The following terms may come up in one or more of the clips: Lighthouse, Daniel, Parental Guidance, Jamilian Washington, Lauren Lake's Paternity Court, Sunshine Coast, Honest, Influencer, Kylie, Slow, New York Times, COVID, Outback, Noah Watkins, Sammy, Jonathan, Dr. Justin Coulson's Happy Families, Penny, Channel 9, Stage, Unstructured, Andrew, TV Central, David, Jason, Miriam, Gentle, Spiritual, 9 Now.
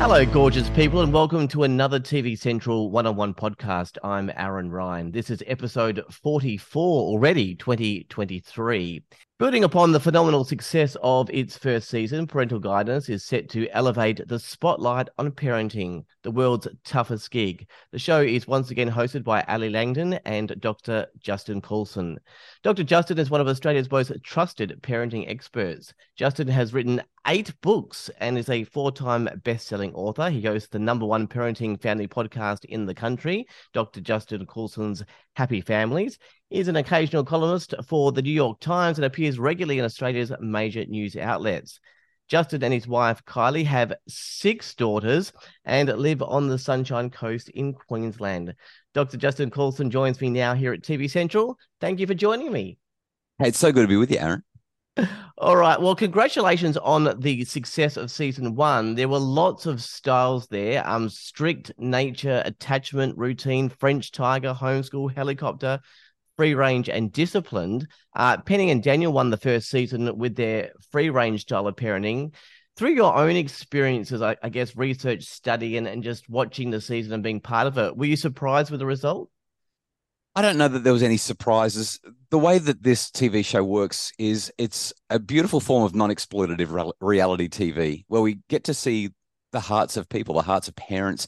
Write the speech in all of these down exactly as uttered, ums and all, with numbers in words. Hello, gorgeous people, and welcome to another T V Central one-on-one podcast. I'm Aaron Ryan. This is episode forty-four already, twenty twenty-three. Building upon the phenomenal success of its first season, Parental Guidance is set to elevate the spotlight on parenting, the world's toughest gig. The show is once again hosted by Ally Langdon and Doctor Justin Coulson. Doctor Justin is one of Australia's most trusted parenting experts. Justin has written eight books and is a four-time best-selling author. He hosts the number one parenting family podcast in the country, Doctor Justin Coulson's Happy Families. He is an occasional columnist for the New York Times and appears regularly in Australia's major news outlets. Justin and his wife, Kylie, have six daughters and live on the Sunshine Coast in Queensland. Doctor Justin Coulson joins me now here at T V Central. Thank you for joining me. Hey, it's so good to be with you, Aaron. All right. Well, congratulations on the success of season one. There were lots of styles there. Um, strict nature, attachment, routine, French tiger, homeschool, helicopter, free range, and disciplined. Uh, Penny and Daniel won the first season with their free range style of parenting. Through your own experiences, I, I guess, research, study, and, and just watching the season and being part of it, were you surprised with the result? I don't know that there was any surprises. The way that this T V show works is it's a beautiful form of non-exploitative re- reality T V where we get to see the hearts of people, the hearts of parents,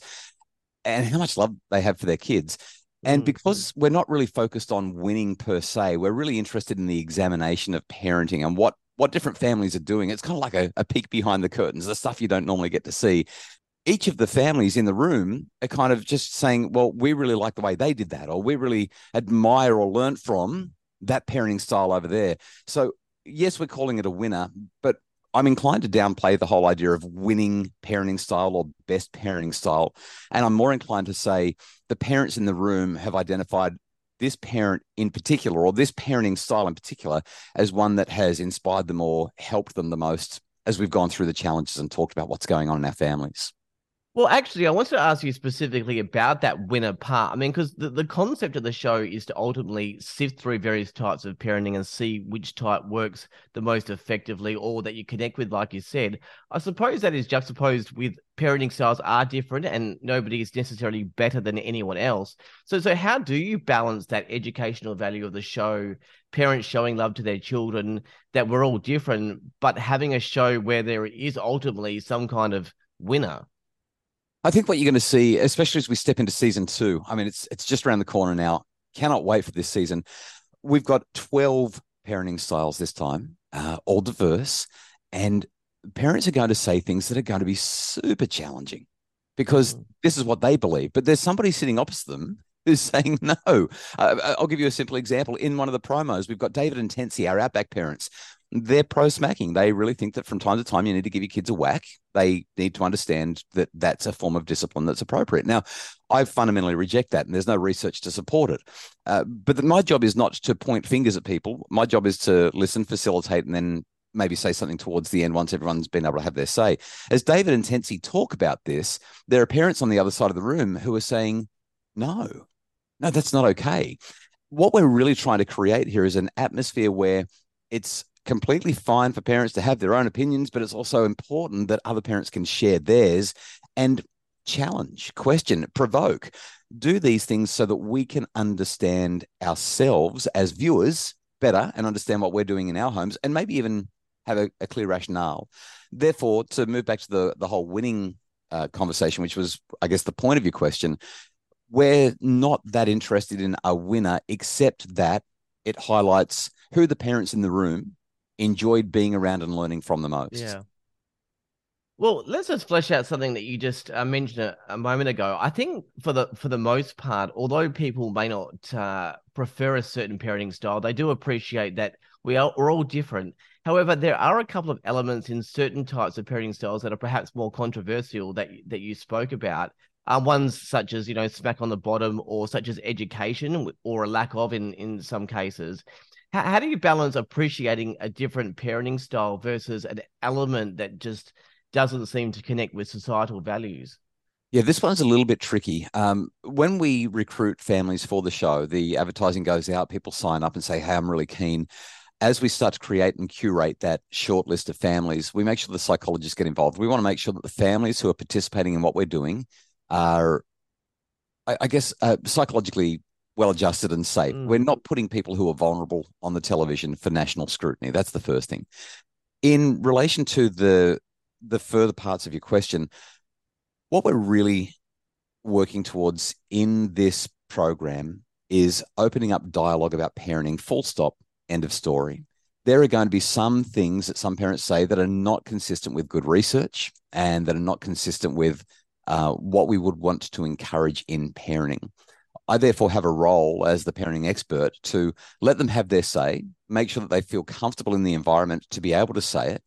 and how much love they have for their kids. And because we're not really focused on winning per se, we're really interested in the examination of parenting and what what different families are doing. It's kind of like a, a peek behind the curtains, the stuff you don't normally get to see. Each of the families in the room are kind of just saying, well, we really like the way they did that, or we really admire or learn from that parenting style over there. So, yes, we're calling it a winner, but I'm inclined to downplay the whole idea of winning parenting style or best parenting style. And I'm more inclined to say the parents in the room have identified this parent in particular, or this parenting style in particular, as one that has inspired them or helped them the most as we've gone through the challenges and talked about what's going on in our families. Well, actually, I wanted to ask you specifically about that winner part. I mean, because the, the concept of the show is to ultimately sift through various types of parenting and see which type works the most effectively or that you connect with, like you said. I suppose that is juxtaposed with parenting styles are different and nobody is necessarily better than anyone else. So, so how do you balance that educational value of the show, parents showing love to their children, that we're all different, but having a show where there is ultimately some kind of winner? I think what you're going to see, especially as we step into season two, I mean, it's it's just around the corner now. Cannot wait for this season. We've got twelve parenting styles this time, uh, all diverse, and parents are going to say things that are going to be super challenging because this is what they believe. But there's somebody sitting opposite them who's saying no. Uh, I'll give you a simple example. In one of the promos, we've got David and Tensie, our Outback parents. They're pro-smacking. They really think that from time to time you need to give your kids a whack. They need to understand that that's a form of discipline that's appropriate. Now, I fundamentally reject that, and there's no research to support it. Uh, but the, my job is not to point fingers at people. My job is to listen, facilitate, and then maybe say something towards the end once everyone's been able to have their say. As David and Tensie talk about this, there are parents on the other side of the room who are saying, no, no, that's not okay. What we're really trying to create here is an atmosphere where it's completely fine for parents to have their own opinions, but it's also important that other parents can share theirs and challenge, question, provoke, do these things so that we can understand ourselves as viewers better and understand what we're doing in our homes and maybe even have a, a clear rationale. Therefore, to move back to the, the whole winning uh, conversation, which was, I guess, the point of your question, we're not that interested in a winner except that it highlights who the parents in the room enjoyed being around and learning from the most. Yeah. Well, let's just flesh out something that you just uh, mentioned a, a moment ago. I think for the for the most part, although people may not uh, prefer a certain parenting style, they do appreciate that we are we're all different. However, there are a couple of elements in certain types of parenting styles that are perhaps more controversial that that you spoke about. Uh, ones such as, you know, smack on the bottom, or such as education, or a lack of in in some cases. How do you balance appreciating a different parenting style versus an element that just doesn't seem to connect with societal values? Yeah, this one's a little bit tricky. Um, when we recruit families for the show, the advertising goes out, people sign up and say, hey, I'm really keen. as we start to create and curate that short list of families, we make sure the psychologists get involved. We want to make sure that the families who are participating in what we're doing are, I, I guess, uh, psychologically well-adjusted and safe. Mm. We're not putting people who are vulnerable on the television for national scrutiny. That's the first thing. In relation to the the further parts of your question, what we're really working towards in this program is opening up dialogue about parenting, full stop, end of story. There are going to be some things that some parents say that are not consistent with good research and that are not consistent with uh, what we would want to encourage in parenting. I therefore have a role as the parenting expert to let them have their say, make sure that they feel comfortable in the environment to be able to say it,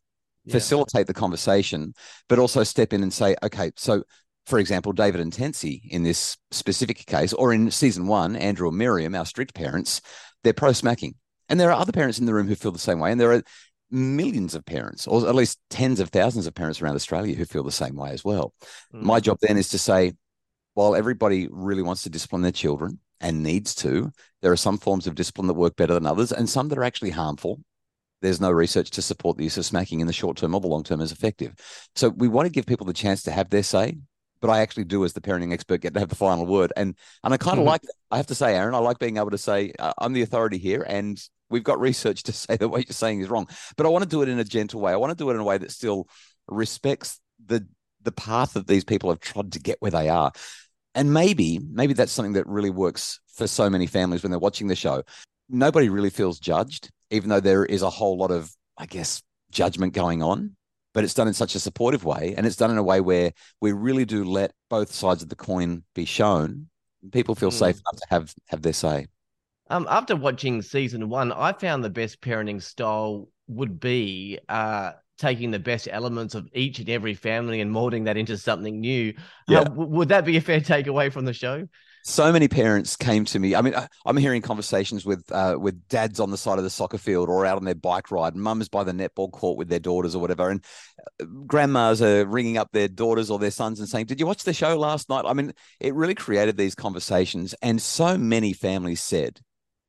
yeah. facilitate the conversation, but also step in and say, okay, so for example, David and Tensie in this specific case, or in season one, Andrew and Miriam, our strict parents, they're pro-smacking. And there are other parents in the room who feel the same way. And there are millions of parents, or at least tens of thousands of parents around Australia who feel the same way as well. Mm. My job then is to say, while everybody really wants to discipline their children and needs to, there are some forms of discipline that work better than others and some that are actually harmful. There's no research to support the use of smacking in the short term or the long term as effective. So we want to give people the chance to have their say, but I actually do, as the parenting expert, get to have the final word. And and I kind of mm-hmm. like, I have to say, Aaron, I like being able to say, uh, I'm the authority here and we've got research to say that what you're saying is wrong. But I want to do it in a gentle way. I want to do it in a way that still respects the the path that these people have trod to get where they are. And maybe, maybe that's something that really works for so many families when they're watching the show. Nobody really feels judged, even though there is a whole lot of, I guess, judgment going on, but it's done in such a supportive way. And it's done in a way where we really do let both sides of the coin be shown. People feel mm. safe enough to have, have their say. Um, after watching season one, I found the best parenting style would be uh, taking the best elements of each and every family and molding that into something new. Yeah. Uh, w- would that be a fair takeaway from the show? So many parents came to me. I mean, I, I'm hearing conversations with uh, with dads on the side of the soccer field or out on their bike ride, mums by the netball court with their daughters or whatever, and grandmas are ringing up their daughters or their sons and saying, did you watch the show last night? I mean, it really created these conversations. And so many families said,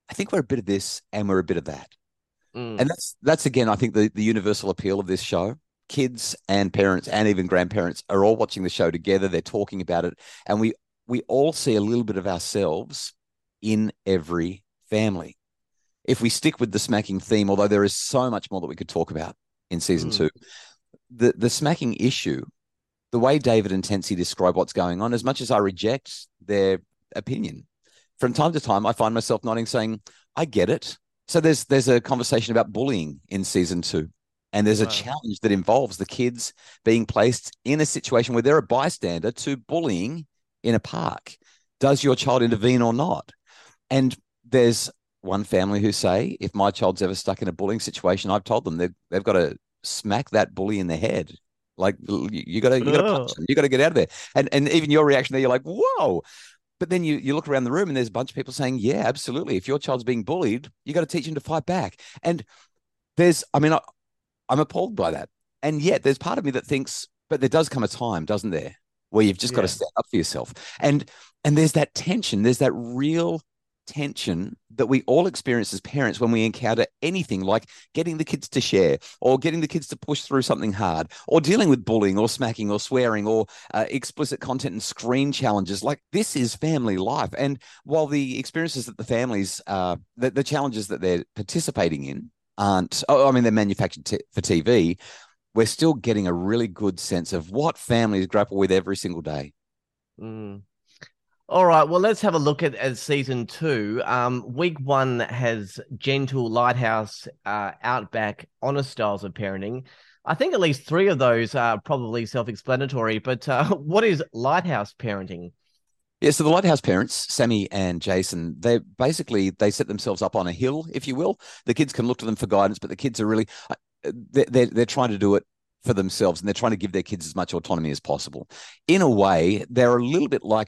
I think we're a bit of this and we're a bit of that. Mm. And that's, that's again, I think the, the universal appeal of this show. Kids and parents and even grandparents are all watching the show together. They're talking about it. And we, we all see a little bit of ourselves in every family. If we stick with the smacking theme, although there is so much more that we could talk about in season mm. two, the, the smacking issue, the way David and Tensie describe what's going on, as much as I reject their opinion, from time to time, I find myself nodding, saying, I get it. So there's there's a conversation about bullying in season two, and there's wow. a challenge that involves the kids being placed in a situation where they're a bystander to bullying in a park. Does your child intervene or not? And there's one family who say, if my child's ever stuck in a bullying situation, I've told them they've, they've got to smack that bully in the head. Like, you got to you got to punch them. You got to get out of there. And, and even your reaction there, you're like, whoa. But then you, you look around the room and there's a bunch of people saying, yeah, absolutely. If your child's being bullied, you got to teach them to fight back. And there's, I mean, I, I'm appalled by that. And yet there's part of me that thinks, but there does come a time, doesn't there, where you've just yeah. got to stand up for yourself. And, and there's that tension. There's that real tension that we all experience as parents when we encounter anything like getting the kids to share or getting the kids to push through something hard or dealing with bullying or smacking or swearing or uh, explicit content and screen challenges. Like, this is family life. And while the experiences that the families, uh, the, the challenges that they're participating in aren't, oh, I mean, they're manufactured t- for T V, we're still getting a really good sense of what families grapple with every single day. Mm. All right, well, let's have a look at, at season two. Um, week one has Gentle, Lighthouse, uh, Outback, Honest styles of parenting. I think at least three of those are probably self-explanatory, but uh, what is Lighthouse parenting? Yeah, so the Lighthouse parents, Sammy and Jason, they basically, they set themselves up on a hill, if you will. The kids can look to them for guidance, but the kids are really, they're, they're trying to do it for themselves, and they're trying to give their kids as much autonomy as possible. In a way, they're a little bit like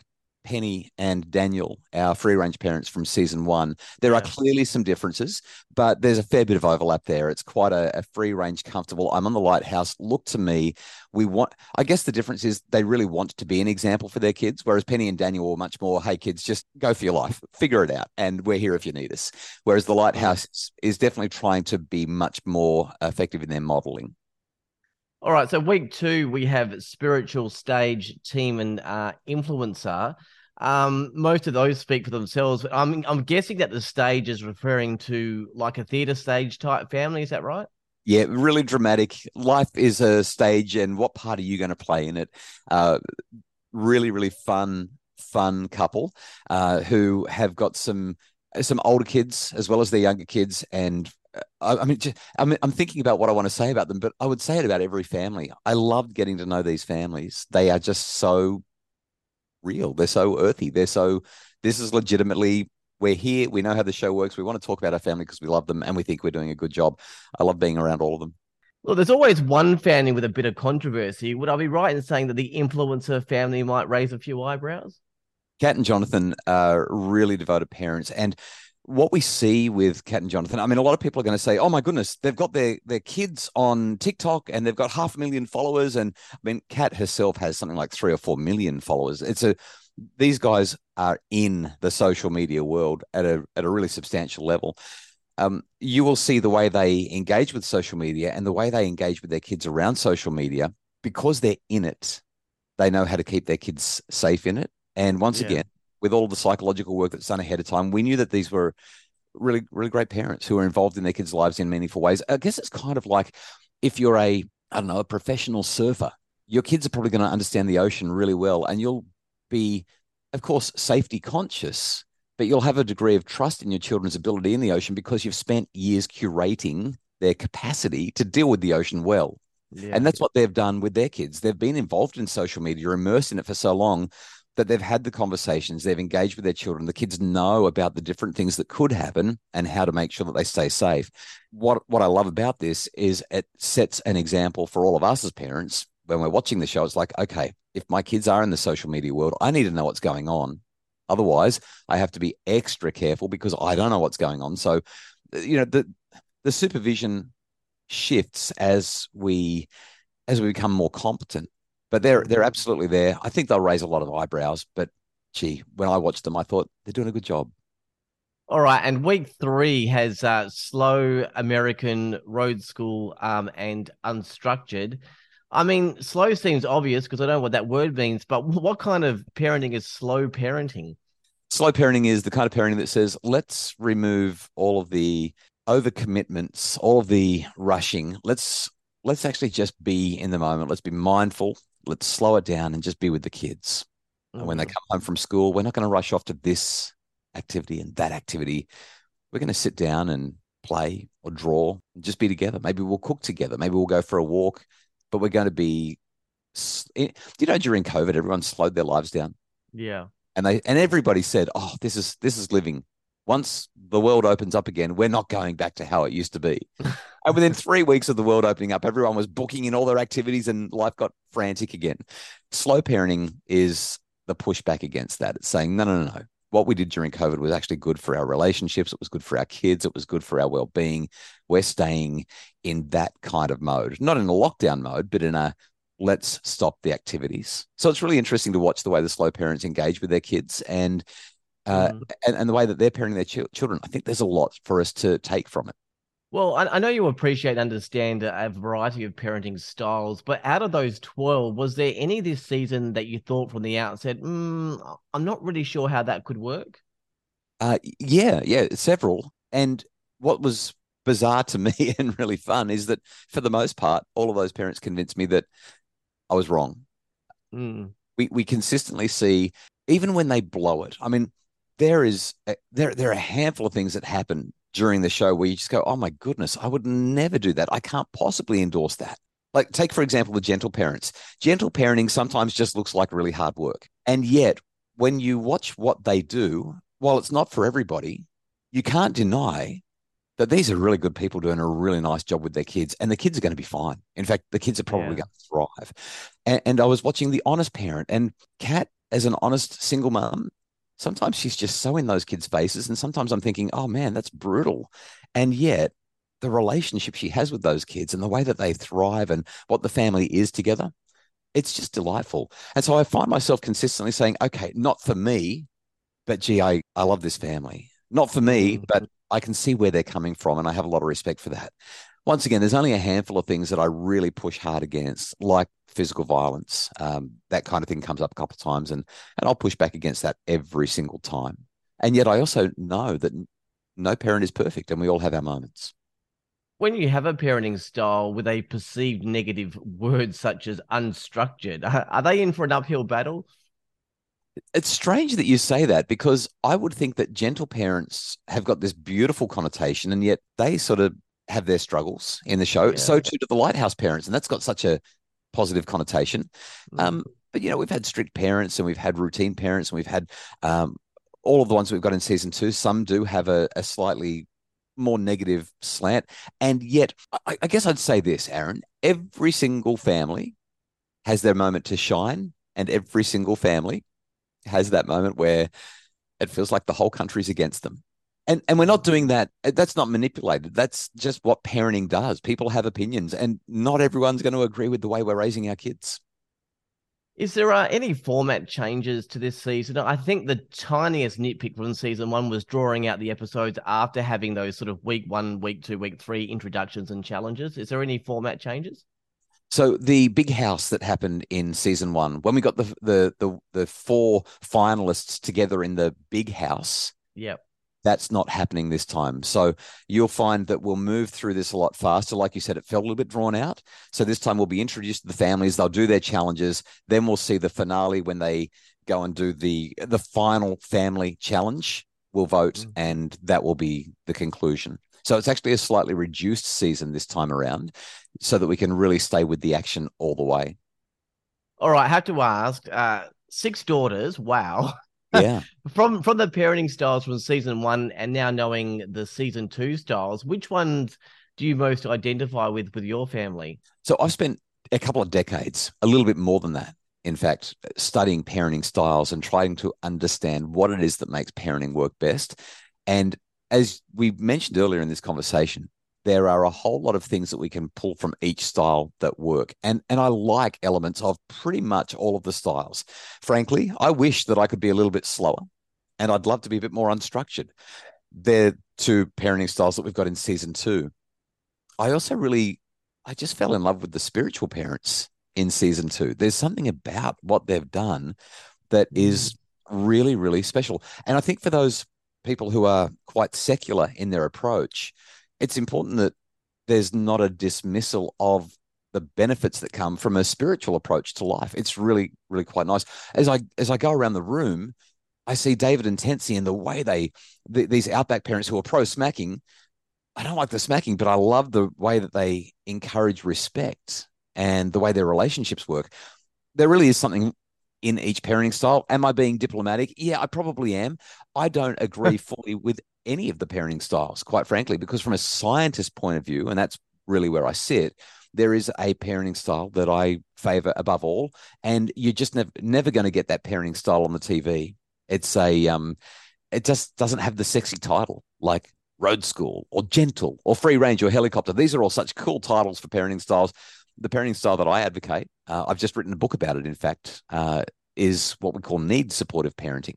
Penny and Daniel, our free-range parents from season one. There yeah. are clearly some differences, but there's a fair bit of overlap there. It's quite a, a free-range, comfortable, I'm on the Lighthouse, look to me. We want. I guess the difference is they really want to be an example for their kids, whereas Penny and Daniel are much more, hey, kids, just go for your life, figure it out, and we're here if you need us. Whereas the Lighthouse is definitely trying to be much more effective in their modelling. All right, so week two, we have Spiritual, Stage, Team, and uh, Influencer. Um, most of those speak for themselves. I'm, I'm guessing that the Stage is referring to like a theatre stage type family. Is that right? Yeah, really dramatic. Life is a stage, and what part are you going to play in it? Uh, really, really fun, fun couple uh, who have got some some older kids as well as their younger kids, and I, I mean, just, I mean, I'm thinking about what I want to say about them, but I would say it about every family. I loved getting to know these families. They are just so real. They're so earthy. They're so, this is legitimately, we're here. We know how the show works. We want to talk about our family because we love them and we think we're doing a good job. I love being around all of them. Well, there's always one family with a bit of controversy. Would I be right in saying that the Influencer family might raise a few eyebrows? Kat and Jonathan are really devoted parents, and what we see with Kat and Jonathan, I mean, a lot of people are going to say, oh, my goodness, they've got their, their kids on TikTok and they've got half a million followers. And I mean, Kat herself has something like three or four million followers. It's a these guys are in the social media world at a at a really substantial level. Um, you will see the way they engage with social media and the way they engage with their kids around social media because they're in it. They know how to keep their kids safe in it. And once yeah. again, with all the psychological work that's done ahead of time, we knew that these were really, really great parents who are involved in their kids' lives in meaningful ways. I guess it's kind of like if you're a, I don't know, a professional surfer, your kids are probably going to understand the ocean really well. And you'll be, of course, safety conscious, but you'll have a degree of trust in your children's ability in the ocean because you've spent years curating their capacity to deal with the ocean well. Yeah. And that's what they've done with their kids. They've been involved in social media, immersed in it for so long, that they've had the conversations, they've engaged with their children. The kids know about the different things that could happen and how to make sure that they stay safe. What what I love about this is it sets an example for all of us as parents. When we're watching the show, it's like, okay, if my kids are in the social media world, I need to know what's going on. Otherwise, I have to be extra careful because I don't know what's going on. So, you know, the the supervision shifts as we as we become more competent. But they're they're absolutely there. I think they'll raise a lot of eyebrows. But, gee, when I watched them, I thought they're doing a good job. All right. And week three has uh, Slow, American, Road School, um, and Unstructured. I mean, Slow seems obvious because I don't know what that word means. But what kind of parenting is slow parenting? Slow parenting is the kind of parenting that says, let's remove all of the overcommitments, all of the rushing. Let's let's actually just be in the moment. Let's be mindful. Let's slow it down and just be with the kids. And when they come home from school, we're not going to rush off to this activity and that activity. We're going to sit down and play or draw and just be together. Maybe we'll cook together. Maybe we'll go for a walk, but we're going to be, you know, during COVID, everyone slowed their lives down. Yeah. And they, and everybody said, oh, this is, this is living. Once the world opens up again, we're not going back to how it used to be. And within three weeks of the world opening up, everyone was booking in all their activities and life got frantic again. Slow parenting is the pushback against that. It's saying, no, no, no, no. What we did during COVID was actually good for our relationships. It was good for our kids. It was good for our well-being. We're staying in that kind of mode, not in a lockdown mode, but in a let's stop the activities. So it's really interesting to watch the way the slow parents engage with their kids and Uh, and, and the way that they're parenting their ch- children. I think there's a lot for us to take from it. Well, I, I know you appreciate and understand a, a variety of parenting styles, but out of those twelve, was there any this season that you thought from the outset, mm, I'm not really sure how that could work? Uh, yeah, yeah, several. And what was bizarre to me and really fun is that for the most part, all of those parents convinced me that I was wrong. Mm. We, we consistently see, even when they blow it, I mean, There is a, there there are a handful of things that happen during the show where you just go, oh, my goodness, I would never do that. I can't possibly endorse that. Like take, for example, the gentle parents. Gentle parenting sometimes just looks like really hard work. And yet when you watch what they do, while it's not for everybody, you can't deny that these are really good people doing a really nice job with their kids, and the kids are going to be fine. In fact, the kids are probably yeah. going to thrive. And, and I was watching The Honest Parent, and Kat as an honest single mum, sometimes she's just so in those kids' faces. And sometimes I'm thinking, oh man, that's brutal. And yet the relationship she has with those kids and the way that they thrive and what the family is together, it's just delightful. And so I find myself consistently saying, okay, not for me, but gee, I, I love this family. Not for me, but I can see where they're coming from. And I have a lot of respect for that. Once again, there's only a handful of things that I really push hard against, like physical violence. Um, that kind of thing comes up a couple of times, and, and I'll push back against that every single time. And yet I also know that no parent is perfect, and we all have our moments. When you have a parenting style with a perceived negative word such as unstructured, are they in for an uphill battle? It's strange that you say that, because I would think that gentle parents have got this beautiful connotation, and yet they sort of have their struggles in the show. Yeah. So too do the Lighthouse parents, and that's got such a positive connotation. Mm. Um, but, you know, we've had strict parents, and we've had routine parents, and we've had um, all of the ones we've got in season two. Some do have a, a slightly more negative slant. And yet, I, I guess I'd say this, Aaron, every single family has their moment to shine, and every single family has that moment where it feels like the whole country's against them. And and we're not doing that. That's not manipulated. That's just what parenting does. People have opinions, and not everyone's going to agree with the way we're raising our kids. Is there uh, any format changes to this season? I think the tiniest nitpick from season one was drawing out the episodes after having those sort of week one, week two, week three introductions and challenges. Is there any format changes? So the big house that happened in season one, when we got the the the, the four finalists together in the big house, yep, that's not happening this time. So you'll find that we'll move through this a lot faster. Like you said, it felt a little bit drawn out. So this time we'll be introduced to the families. They'll do their challenges. Then we'll see the finale when they go and do the the final family challenge. We'll vote, mm-hmm, and that will be the conclusion. So it's actually a slightly reduced season this time around, so that we can really stay with the action all the way. All right. I have to ask, uh, six daughters. Wow. Yeah. from, from the parenting styles from season one, and now knowing the season two styles, which ones do you most identify with, with your family? So I've spent a couple of decades, a little bit more than that, in fact, studying parenting styles and trying to understand what it is that makes parenting work best. And as we mentioned earlier in this conversation, there are a whole lot of things that we can pull from each style that work. And, and I like elements of pretty much all of the styles. Frankly, I wish that I could be a little bit slower, and I'd love to be a bit more unstructured. They're two parenting styles that we've got in season two. I also really, I just fell in love with the spiritual parents in season two. There's something about what they've done that is really, really special. And I think for those people who are quite secular in their approach, it's important that there's not a dismissal of the benefits that come from a spiritual approach to life. It's really, really quite nice. As I as I go around the room, I see David and Tensie, and the way they, the, these Outback parents who are pro-smacking, I don't like the smacking, but I love the way that they encourage respect and the way their relationships work. There really is something in each parenting style. Am I being diplomatic? Yeah, I probably am. I don't agree fully with any of the parenting styles, quite frankly, because from a scientist's point of view, and that's really where I sit, there is a parenting style that I favor above all, and you're just nev- never going to get that parenting style on the T V. It's a, um, it just doesn't have the sexy title like Road School or Gentle or Free Range or Helicopter. These are all such cool titles for parenting styles. The parenting style that I advocate, uh, I've just written a book about it, in fact, uh, is what we call need supportive parenting.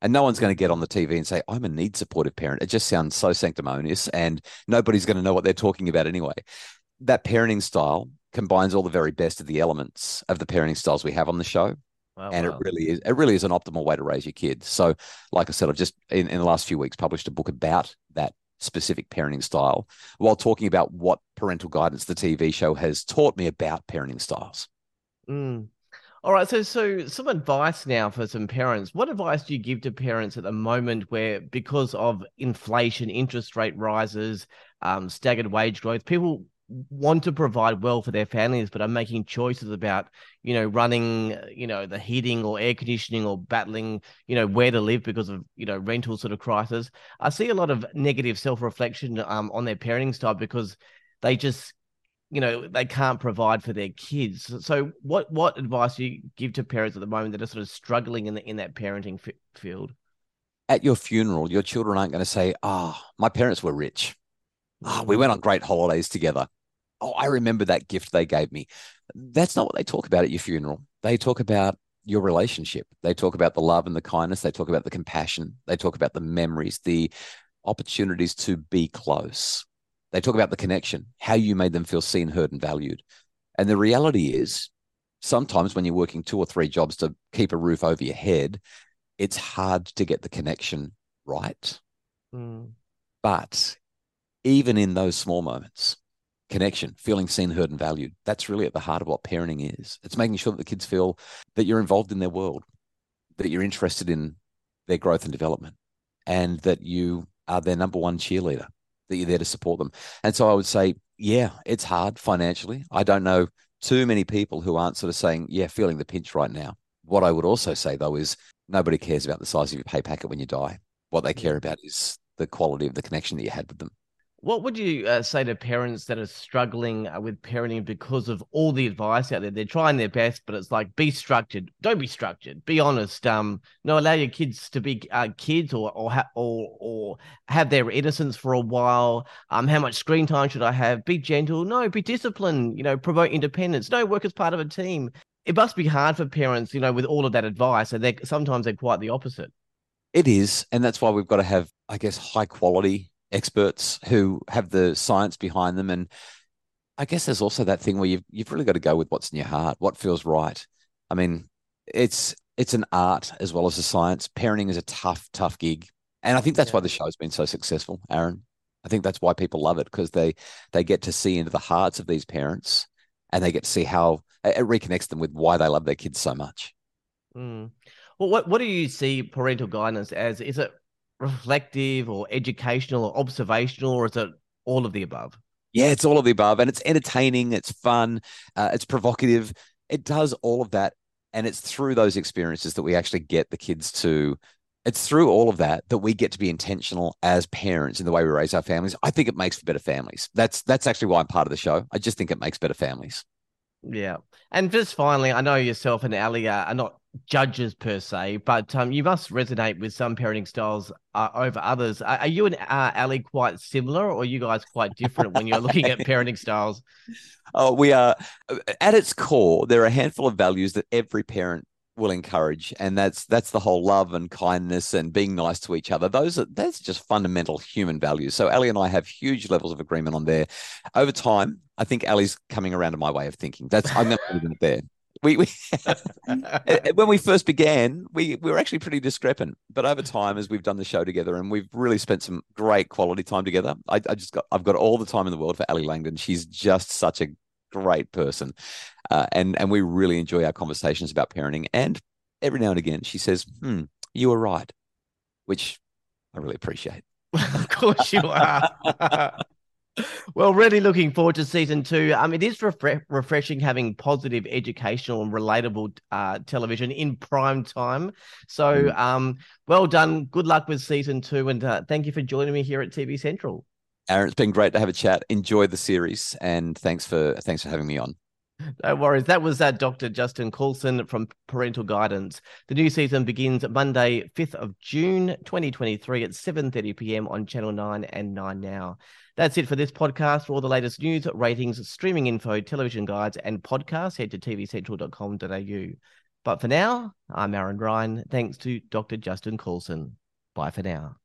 And no one's going to get on the T V and say, I'm a need supportive parent. It just sounds so sanctimonious, and nobody's going to know what they're talking about anyway. That parenting style combines all the very best of the elements of the parenting styles we have on the show. Wow, and wow. it really is it really is an optimal way to raise your kids. So like I said, I've just in, in the last few weeks published a book about that specific parenting style while talking about what Parental Guidance, the T V show, has taught me about parenting styles. Mm. All right. So, so some advice now for some parents. What advice do you give to parents at the moment where, because of inflation, interest rate rises, um, staggered wage growth, people want to provide well for their families, but are making choices about, you know, running, you know, the heating or air conditioning, or battling, you know, where to live because of, you know, rental sort of crisis. I see a lot of negative self-reflection um, on their parenting style because they just you know, they can't provide for their kids. So what what advice do you give to parents at the moment that are sort of struggling in the, in that parenting f- field? At your funeral, your children aren't going to say, ah, oh, my parents were rich. Oh, we went on great holidays together. Oh, I remember that gift they gave me. That's not what they talk about at your funeral. They talk about your relationship. They talk about the love and the kindness. They talk about the compassion. They talk about the memories, the opportunities to be close. They talk about the connection, how you made them feel seen, heard, and valued. And the reality is, sometimes when you're working two or three jobs to keep a roof over your head, it's hard to get the connection right. Mm. But even in those small moments, connection, feeling seen, heard, and valued, that's really at the heart of what parenting is. It's making sure that the kids feel that you're involved in their world, that you're interested in their growth and development, and that you are their number one cheerleader, that you're there to support them. And so I would say, yeah, it's hard financially. I don't know too many people who aren't sort of saying, yeah, feeling the pinch right now. What I would also say, though, is nobody cares about the size of your pay packet when you die. What they care about is the quality of the connection that you had with them. What would you uh, say to parents that are struggling uh, with parenting because of all the advice out there? They're trying their best, but it's like, be structured. Don't be structured. Be honest. Um, no, allow your kids to be uh, kids or or, ha- or or have their innocence for a while. Um, how much screen time should I have? Be gentle. No, be disciplined. You know, promote independence. No, work as part of a team. It must be hard for parents, you know, with all of that advice. And they sometimes they're quite the opposite. It is, and that's why we've got to have, I guess, high quality experts who have the science behind them. And I guess there's also that thing where you've, you've really got to go with what's in your heart, what feels right. I mean, it's it's an art as well as a science. Parenting is a tough, tough gig. And I think that's yeah. why the show's been so successful, Aaron. I think that's why people love it, because they, they get to see into the hearts of these parents and they get to see how it reconnects them with why they love their kids so much. Mm. Well, what, what do you see parental guidance as? Is it reflective or educational or observational, or is it all of the above? Yeah, it's all of the above, and it's entertaining, it's fun, uh, it's provocative. It does all of that, and it's through those experiences that we actually get the kids to, it's through all of that that we get to be intentional as parents in the way we raise our families. I think it makes for better families. That's that's actually why I'm part of the show. I just think it makes better families. Yeah. And just finally, I know yourself and Ally are not judges per se, but um, you must resonate with some parenting styles uh, over others. Are, are you and uh, Ally quite similar, or are you guys quite different when you're looking at parenting styles? Oh, we are. At its core, there are a handful of values that every parent will encourage, and that's that's the whole love and kindness and being nice to each other. Those are that's just fundamental human values. So Ally and I have huge levels of agreement on there. Over time, I think Ally's coming around to my way of thinking. That's I'm going to leave it there. We, we when we first began, we, we were actually pretty discrepant. But over time, as we've done the show together and we've really spent some great quality time together, I, I just got I've got all the time in the world for Ally Langdon. She's just such a great person. Uh, and, and we really enjoy our conversations about parenting. And every now and again, she says, hmm, you were right, which I really appreciate. Of course you are. Well, really looking forward to season two. Um, it is refre- refreshing having positive, educational and relatable uh, television in prime time. So um, well done. Good luck with season two. And uh, thank you for joining me here at T V Central. Aaron, it's been great to have a chat. Enjoy the series, and thanks for thanks for having me on. No worries. That was uh, Doctor Justin Coulson from Parental Guidance. The new season begins Monday, fifth of June, twenty twenty-three at seven thirty p.m. on Channel nine and nine now. That's it for this podcast. For all the latest news, ratings, streaming info, television guides and podcasts, head to t v central dot com dot a u. But for now, I'm Aaron Ryan. Thanks to Doctor Justin Coulson. Bye for now.